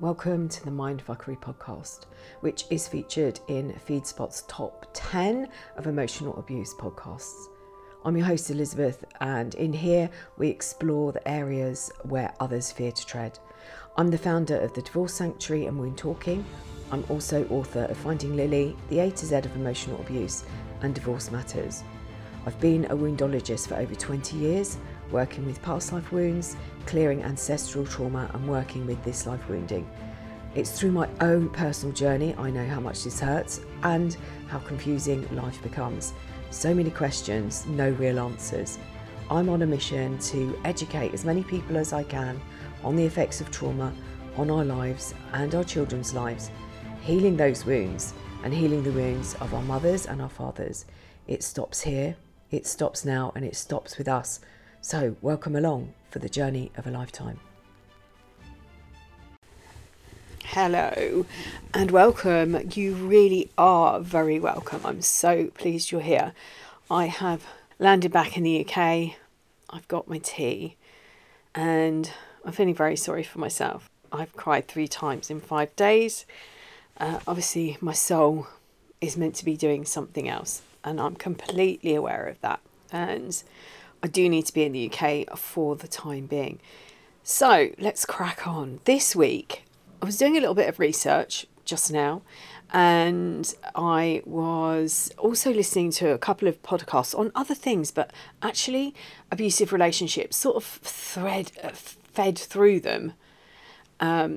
Welcome to the Mindfuckery podcast, which is featured in FeedSpot's top 10 of emotional abuse podcasts. I'm your host Elizabeth, and in here we explore the areas where others fear to tread. I'm the founder of the Divorce Sanctuary and Wound Talking. I'm also author of Finding Lily, the A to Z of Emotional Abuse, and Divorce Matters. I've been a woundologist for over 20 years, working with past life wounds, clearing ancestral trauma, and working with this life wounding. It's through my own personal journey I know how much this hurts and how confusing life becomes. So many questions, no real answers. I'm on a mission to educate as many people as I can on the effects of trauma on our lives and our children's lives, healing those wounds and healing the wounds of our mothers and our fathers. It stops here, it stops now, and it stops with us. So welcome along for the journey of a lifetime. Hello and welcome. You really are very welcome. I'm so pleased you're here. I have landed back in the UK. I've got my tea and I'm feeling very sorry for myself. I've cried 3 times in 5 days. Obviously my soul is meant to be doing something else, and I'm completely aware of that, and I do need to be in the UK for the time being. So let's crack on. This week, I was doing a little bit of research just now, and I was also listening to a couple of podcasts on other things, but actually abusive relationships sort of fed through them.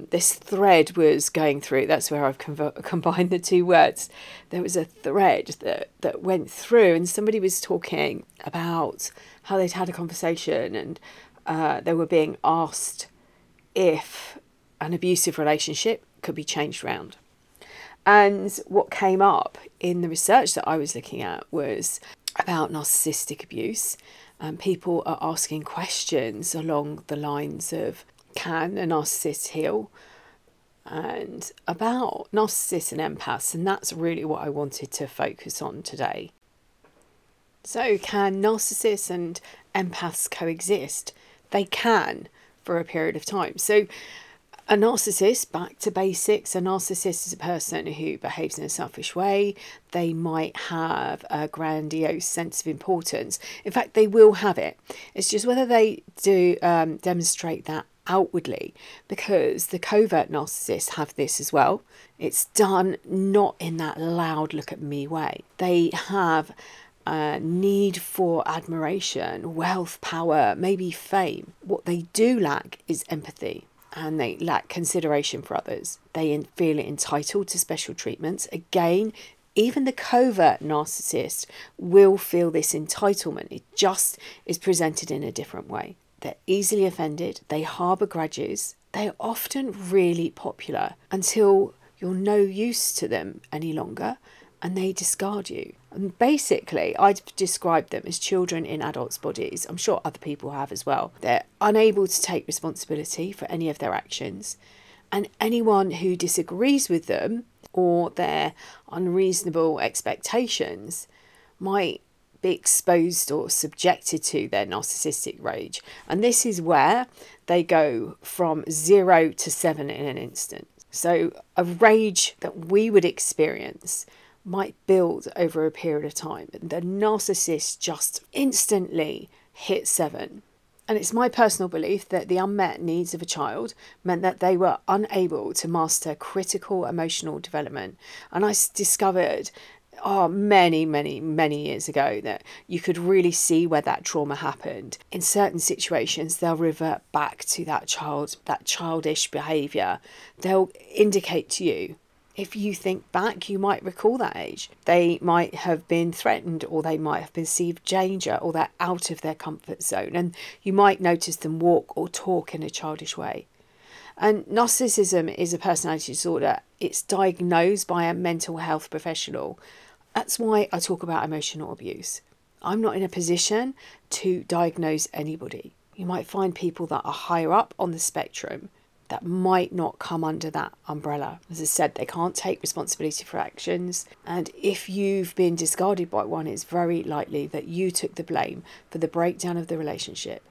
This thread was going through. That's where I've combined the 2 words. There was a thread that went through, and somebody was talking about how they'd had a conversation, and they were being asked if an abusive relationship could be changed around. And what came up in the research that I was looking at was about narcissistic abuse, and people are asking questions along the lines of, can a narcissist heal? And about narcissists and empaths, and that's really what I wanted to focus on today. So can narcissists and empaths coexist? They can, for a period of time. So a narcissist, back to basics, a narcissist is a person who behaves in a selfish way. They might have a grandiose sense of importance. In fact, they will have it. It's just whether they do demonstrate that outwardly, because the covert narcissists have this as well. It's done not in that loud look at me way. They have a need for admiration, wealth, power, maybe fame. What they do lack is empathy, and they lack consideration for others. They feel entitled to special treatments. Again, even the covert narcissist will feel this entitlement. It just is presented in a different way. They're easily offended, they harbour grudges, they're often really popular until you're no use to them any longer and they discard you. And basically, I'd describe them as children in adults' bodies. I'm sure other people have as well. They're unable to take responsibility for any of their actions, and anyone who disagrees with them or their unreasonable expectations might be exposed or subjected to their narcissistic rage. And this is where they go from 0 to 7 in an instant. So a rage that we would experience might build over a period of time. The narcissist just instantly hit 7. And it's my personal belief that the unmet needs of a child meant that they were unable to master critical emotional development. And I discovered many years ago that you could really see where that trauma happened. In certain situations, they'll revert back to that childish behaviour. They'll indicate to you, if you think back, you might recall that age. They might have been threatened, or they might have perceived danger, or they're out of their comfort zone. And you might notice them walk or talk in a childish way. And narcissism is a personality disorder. It's diagnosed by a mental health professional. That's why I talk about emotional abuse. I'm not in a position to diagnose anybody. You might find people that are higher up on the spectrum that might not come under that umbrella. As I said, they can't take responsibility for actions. And if you've been discarded by one, it's very likely that you took the blame for the breakdown of the relationship.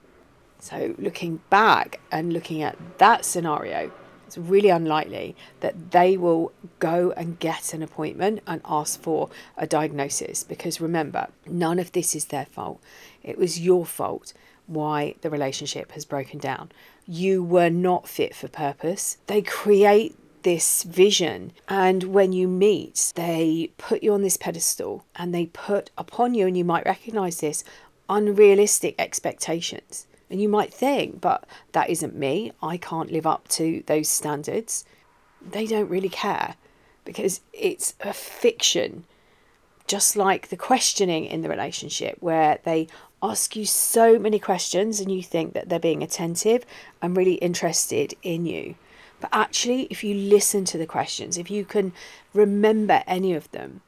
So looking back and looking at that scenario, it's really unlikely that they will go and get an appointment and ask for a diagnosis, because remember, none of this is their fault. It was your fault why the relationship has broken down. You were not fit for purpose. They create this vision, and when you meet, they put you on this pedestal and they put upon you, and you might recognize this, unrealistic expectations. And you might think, but that isn't me, I can't live up to those standards. They don't really care, because it's a fiction. Just like the questioning in the relationship, where they ask you so many questions and you think that they're being attentive and really interested in you. But actually, if you listen to the questions, if you can remember any of them,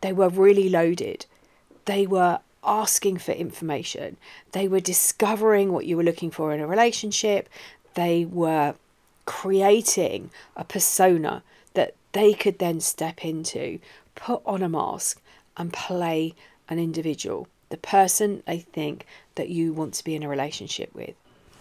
they were really loaded. They were asking for information. They were discovering what you were looking for in a relationship. They were creating a persona that they could then step into, put on a mask, and play an individual, the person they think that you want to be in a relationship with.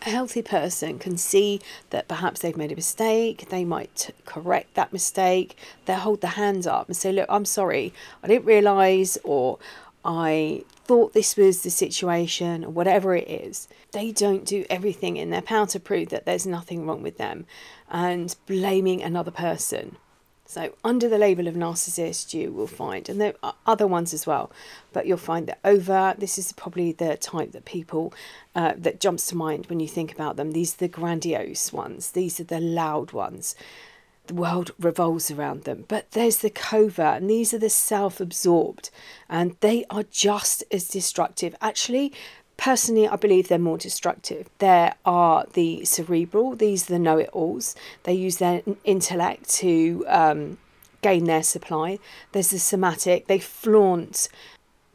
A healthy person can see that perhaps they've made a mistake, they might correct that mistake, they'll hold their hands up and say, look, I'm sorry, I didn't realise, or I thought this was the situation, or whatever it is. They don't do everything in their power to prove that there's nothing wrong with them and blaming another person. So under the label of narcissist, you will find, and there are other ones as well, but you'll find that overt, this is probably the type that people, that jumps to mind when you think about them. These are the grandiose ones. These are the loud ones. The world revolves around them. But there's the covert, and these are the self-absorbed, and they are just as destructive. Actually, personally, I believe they're more destructive. There are the cerebral, these are the know-it-alls. They use their intellect to gain their supply. There's the somatic, they flaunt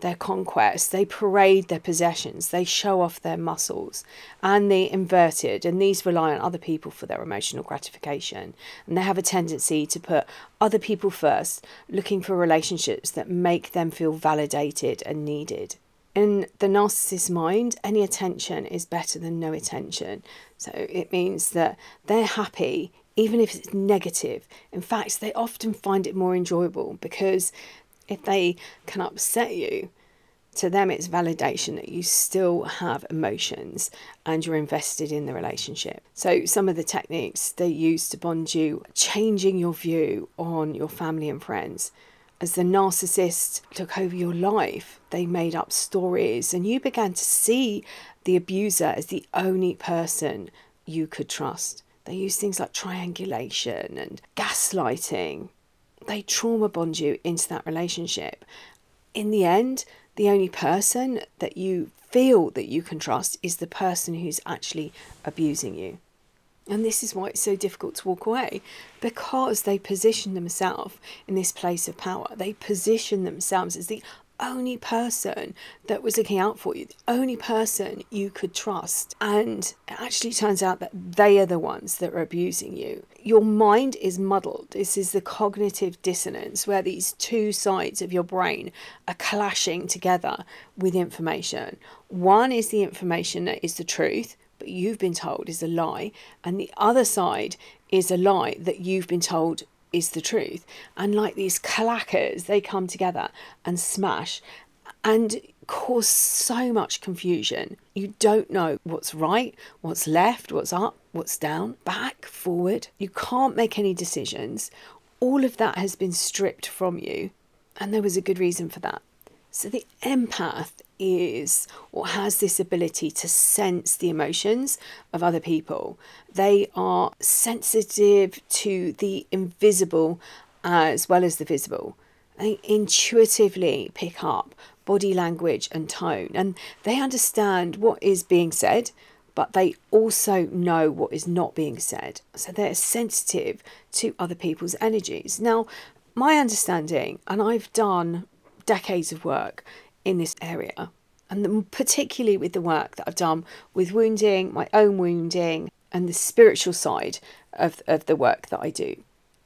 their conquests, they parade their possessions, they show off their muscles. And the inverted, and these rely on other people for their emotional gratification. And they have a tendency to put other people first, looking for relationships that make them feel validated and needed. In the narcissist's mind, any attention is better than no attention. So it means that they're happy, even if it's negative. In fact, they often find it more enjoyable, because if they can upset you, to them it's validation that you still have emotions and you're invested in the relationship. So some of the techniques they use to bond you, changing your view on your family and friends. As the narcissist took over your life, they made up stories, and you began to see the abuser as the only person you could trust. They used things like triangulation and gaslighting. They trauma bond you into that relationship. In the end, the only person that you feel that you can trust is the person who's actually abusing you. And this is why it's so difficult to walk away, because they position themselves in this place of power. They position themselves as the only person that was looking out for you, the only person you could trust. And it actually turns out that they are the ones that are abusing you. Your mind is muddled. This is the cognitive dissonance, where these two sides of your brain are clashing together with information. One is the information that is the truth, but you've been told is a lie, and the other side is a lie that you've been told is the truth. And like these clackers, they come together and smash and cause so much confusion. You don't know what's right, what's left, what's up, what's down, back, forward. You can't make any decisions. All of that has been stripped from you, and there was a good reason for that. So the empath is, or has this ability to sense the emotions of other people. They are sensitive to the invisible as well as the visible. They intuitively pick up body language and tone, and they understand what is being said, but they also know what is not being said. So they're sensitive to other people's energies. Now, my understanding, and I've done decades of work in this area, and particularly with the work that I've done with wounding, my own wounding, and the spiritual side of the work that I do,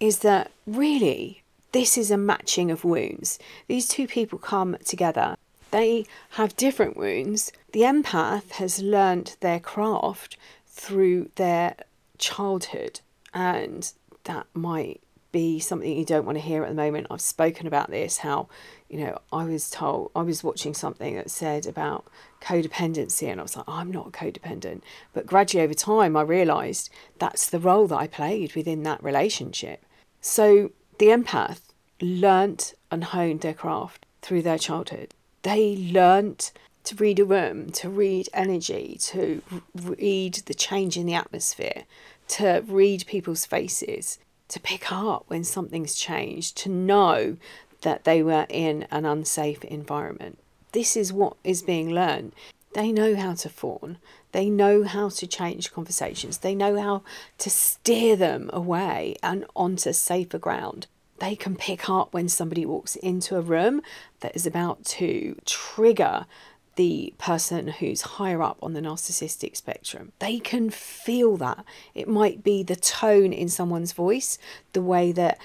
is that really this is a matching of wounds. These two people come together. They have different wounds. The empath has learned their craft through their childhood, And that might be something you don't want to hear at the moment. I've spoken about this, how, you know, I was watching something that said about codependency, and I was like, I'm not codependent. But gradually over time, I realised that's the role that I played within that relationship. So the empath learnt and honed their craft through their childhood. They learnt to read a room, to read energy, to read the change in the atmosphere, to read people's faces, to pick up when something's changed, to know that they were in an unsafe environment. This is what is being learned. They know how to fawn. They know how to change conversations. They know how to steer them away and onto safer ground. They can pick up when somebody walks into a room that is about to trigger the person who's higher up on the narcissistic spectrum. They can feel that. It might be the tone in someone's voice, the way that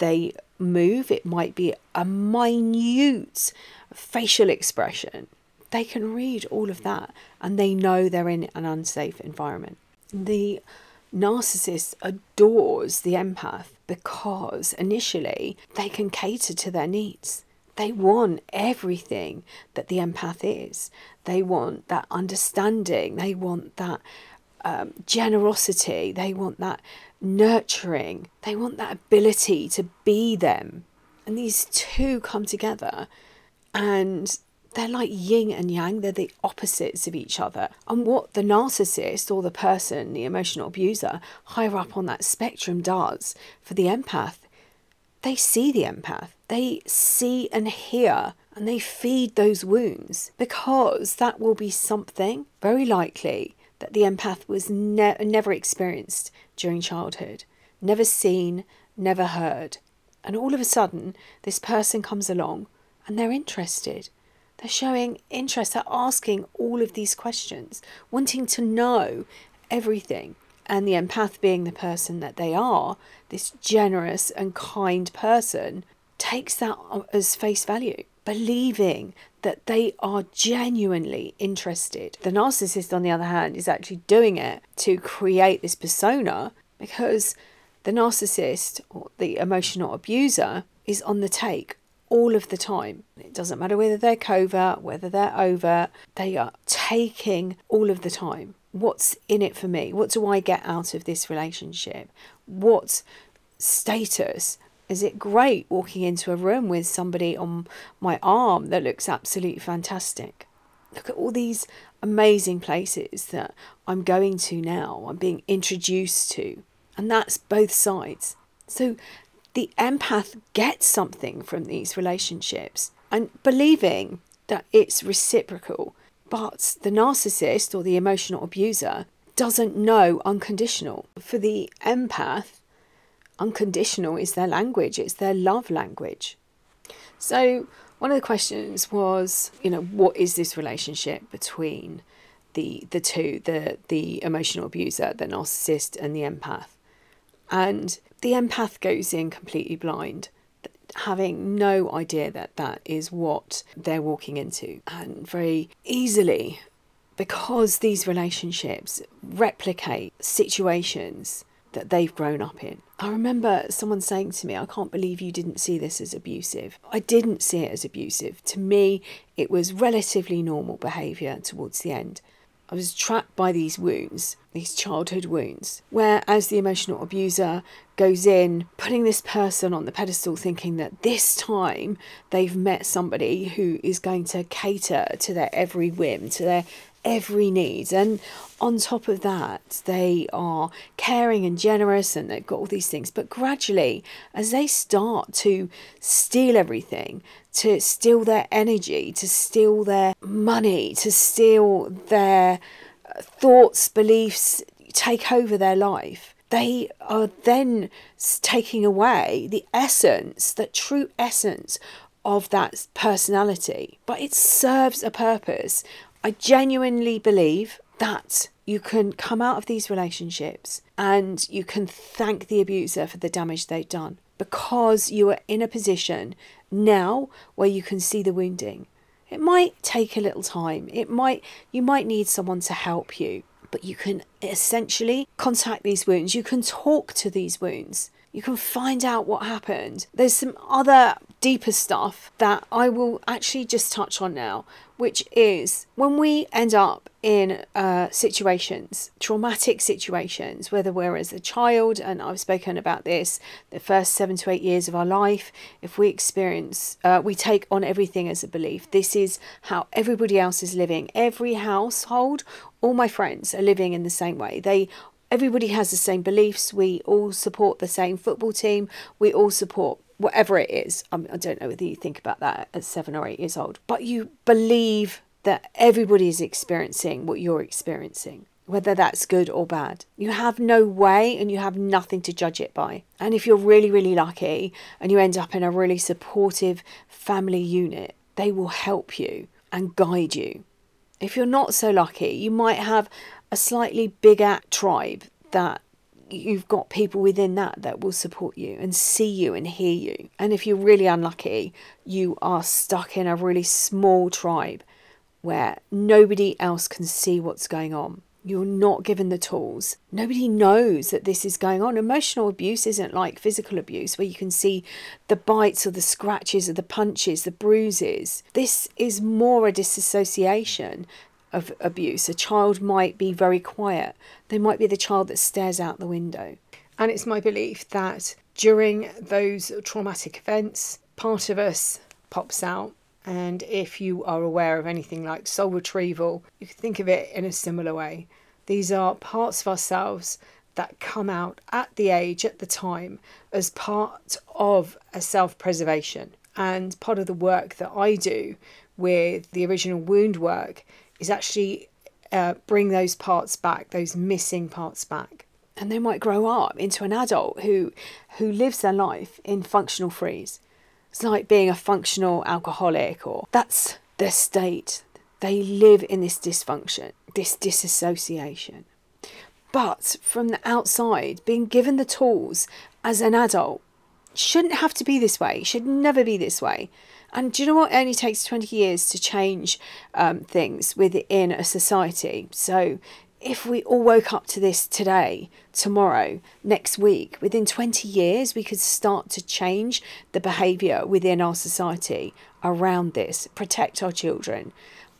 they move. It might be a minute facial expression. They can read all of that, and they know they're in an unsafe environment. The narcissist adores the empath because initially they can cater to their needs. They want everything that the empath is. They want that understanding. They want that generosity. They want that nurturing. They want that ability to be them. And these two come together, and they're like yin and yang. They're the opposites of each other. And what the narcissist or the person, the emotional abuser, higher up on that spectrum does for the empath, they see the empath. They see and hear, and they feed those wounds, because that will be something very likely that the empath was never experienced during childhood, never seen, never heard. And all of a sudden, this person comes along and they're interested. They're showing interest. They're asking all of these questions, wanting to know everything. And the empath, being the person that they are, this generous and kind person, takes that as face value, believing that they are genuinely interested. The narcissist, on the other hand, is actually doing it to create this persona, because the narcissist or the emotional abuser is on the take all of the time. It doesn't matter whether they're covert, whether they're overt, they are taking all of the time. What's in it for me? What do I get out of this relationship? What status? Is it great walking into a room with somebody on my arm that looks absolutely fantastic? Look at all these amazing places that I'm going to now, I'm being introduced to. And that's both sides. So the empath gets something from these relationships, and believing that it's reciprocal. But the narcissist or the emotional abuser doesn't know unconditional. For the empath, unconditional is their language, it's their love language. So one of the questions was, you know, what is this relationship between the two, the emotional abuser, the narcissist, and the empath? And the empath goes in completely blind, having no idea that that is what they're walking into. And very easily, because these relationships replicate situations that they've grown up in. I remember someone saying to me, I can't believe you didn't see this as abusive. I didn't see it as abusive. To me, it was relatively normal behaviour towards the end. I was trapped by these wounds, these childhood wounds, whereas the emotional abuser goes in, putting this person on the pedestal, thinking that this time they've met somebody who is going to cater to their every whim, to their every need. And on top of that, they are caring and generous, and they've got all these things. But gradually, as they start to steal everything, to steal their energy, to steal their money, to steal their thoughts, beliefs, take over their life, they are then taking away the essence, the true essence of that personality. But it serves a purpose. I genuinely believe that you can come out of these relationships and you can thank the abuser for the damage they've done, because you are in a position now where you can see the wounding. It might take a little time. You might need someone to help you. but you can essentially contact these wounds. You can talk to these wounds. You can find out what happened. There's some other deeper stuff that I will actually just touch on now, which is when we end up in situations, traumatic situations, whether we're as a child, and I've spoken about this, the first 7 to 8 years of our life, if we experience, we take on everything as a belief. This is how everybody else is living. Every household, all my friends are living in the same way. Everybody has the same beliefs. We all support the same football team. We all support whatever it is. I mean, I don't know whether you think about that at 7 or 8 years old, but you believe that everybody is experiencing what you're experiencing, whether that's good or bad. You have no way and you have nothing to judge it by. And if you're really, really lucky and you end up in a really supportive family unit, they will help you and guide you. If you're not so lucky, you might have a slightly bigger tribe that you've got people within that will support you and see you and hear you. And if you're really unlucky, you are stuck in a really small tribe where nobody else can see what's going on. You're not given the tools. Nobody knows that this is going on. Emotional abuse isn't like physical abuse where you can see the bites or the scratches or the punches, the bruises. This is more a disassociation of abuse. A child might be very quiet. They might be the child that stares out the window. And it's my belief that during those traumatic events, part of us pops out. And if you are aware of anything like soul retrieval, you can think of it in a similar way. These are parts of ourselves that come out at the time, as part of a self-preservation. And part of the work that I do with the original wound work is actually bring those parts back, those missing parts back. And they might grow up into an adult who lives their life in functional freeze. It's like being a functional alcoholic, or that's their state. They live in this dysfunction, this disassociation. But from the outside, being given the tools as an adult, shouldn't have to be this way, should never be this way. And do you know what? It only takes 20 years to change things within a society. So if we all woke up to this today, tomorrow, next week, within 20 years, we could start to change the behaviour within our society around this, protect our children.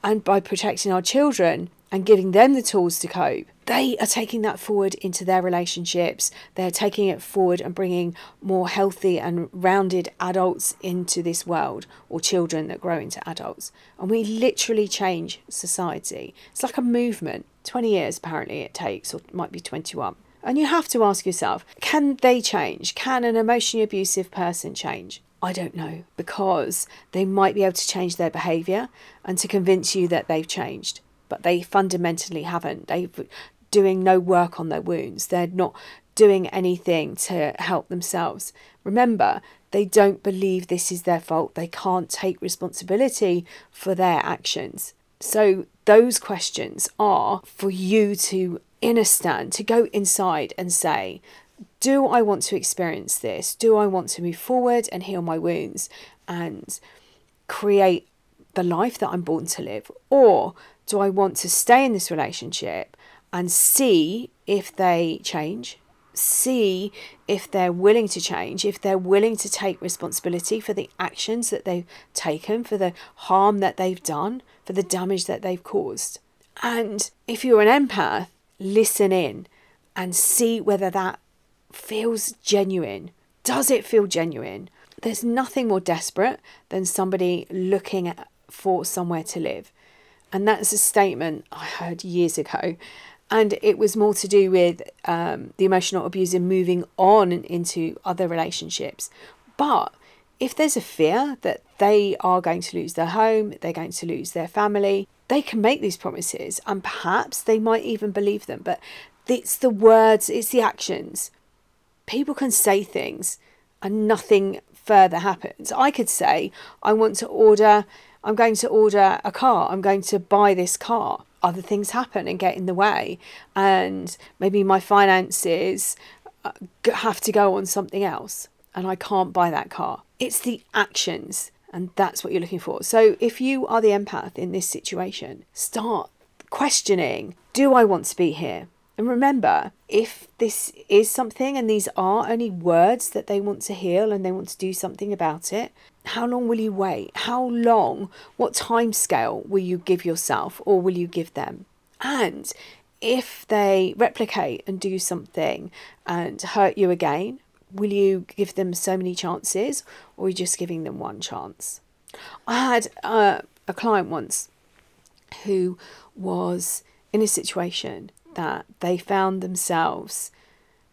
And by protecting our children and giving them the tools to cope, they are taking that forward into their relationships. They're taking it forward and bringing more healthy and rounded adults into this world, or children that grow into adults. And we literally change society. It's like a movement. 20 years apparently it takes, or it might be 21. And you have to ask yourself, can they change? Can an emotionally abusive person change? I don't know, because they might be able to change their behaviour and to convince you that they've changed. But they fundamentally haven't. They're doing no work on their wounds. They're not doing anything to help themselves. Remember, they don't believe this is their fault. They can't take responsibility for their actions. So those questions are for you to inner stand, to go inside and say, do I want to experience this? Do I want to move forward and heal my wounds and create the life that I'm born to live? Or do I want to stay in this relationship and see if they change? See if they're willing to change, if they're willing to take responsibility for the actions that they've taken, for the harm that they've done, for the damage that they've caused. And if you're an empath, listen in and see whether that feels genuine. Does it feel genuine? There's nothing more desperate than somebody looking for somewhere to live. And that's a statement I heard years ago. And it was more to do with the emotional abuser moving on into other relationships. But if there's a fear that they are going to lose their home, they're going to lose their family, they can make these promises. And perhaps they might even believe them. But it's the words, it's the actions. People can say things and nothing further happens. I could say, I'm going to order a car. I'm going to buy this car. Other things happen and get in the way. And maybe my finances have to go on something else. And I can't buy that car. It's the actions. And that's what you're looking for. So if you are the empath in this situation, start questioning, do I want to be here? And remember, if this is something and these are only words that they want to heal and they want to do something about it, how long will you wait? How long, what time scale will you give yourself or will you give them? And if they replicate and do something and hurt you again, will you give them so many chances or are you just giving them one chance? I had a client once who was in a situation that they found themselves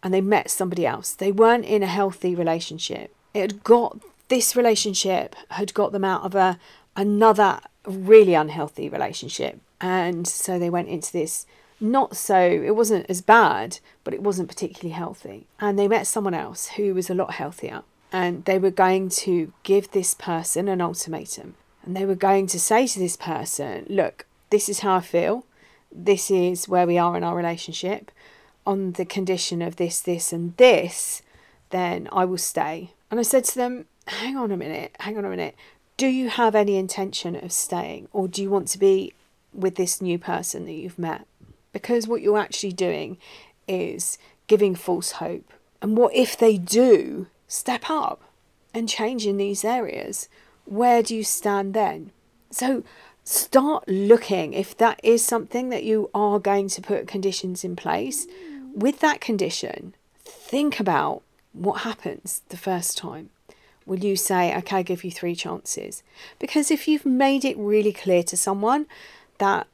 and they met somebody else. They weren't in a healthy relationship. This relationship had got them out of another really unhealthy relationship. And so they went into this, it wasn't as bad, but it wasn't particularly healthy. And they met someone else who was a lot healthier. And they were going to give this person an ultimatum. And they were going to say to this person, look, this is how I feel. This is where we are in our relationship. On the condition of this, this and this, then I will stay. And I said to them, hang on a minute. Do you have any intention of staying? Or do you want to be with this new person that you've met? Because what you're actually doing is giving false hope. And what if they do step up and change in these areas? Where do you stand then? So start looking. If that is something that you are going to put conditions in place, with that condition, think about what happens the first time. Will you say, okay, I'll give you 3 chances? Because if you've made it really clear to someone that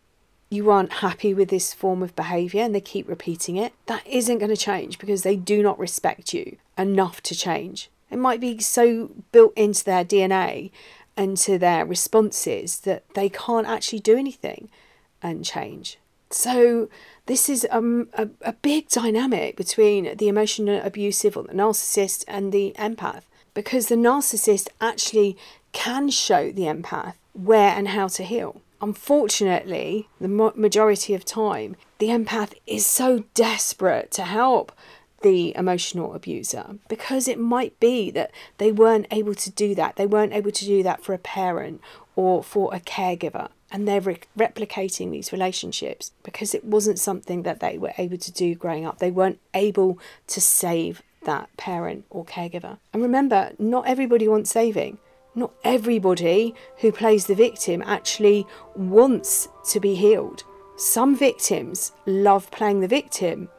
you aren't happy with this form of behaviour and they keep repeating it, that isn't going to change because they do not respect you enough to change. It might be so built into their DNA and to their responses that they can't actually do anything and change. So this is a big dynamic between the emotional abusive or the narcissist and the empath, because the narcissist actually can show the empath where and how to heal. Unfortunately, the majority of time, the empath is so desperate to help the emotional abuser because it might be that they weren't able to do that. They weren't able to do that for a parent or for a caregiver. And they're replicating these relationships because it wasn't something that they were able to do growing up. They weren't able to save that parent or caregiver. And remember, not everybody wants saving. Not everybody who plays the victim actually wants to be healed. Some victims love playing the victim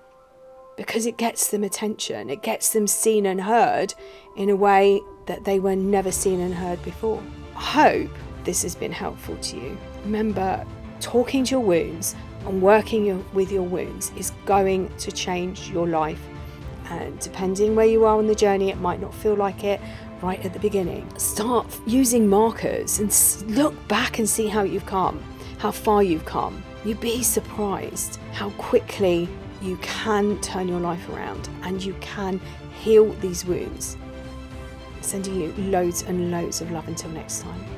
because it gets them attention. It gets them seen and heard in a way that they were never seen and heard before. I hope this has been helpful to you. Remember, talking to your wounds and working with your wounds is going to change your life. And depending where you are on the journey, it might not feel like it right at the beginning. Start using markers and look back and see how you've come, how far you've come. You'd be surprised how quickly you can turn your life around and you can heal these wounds. Sending you loads and loads of love until next time.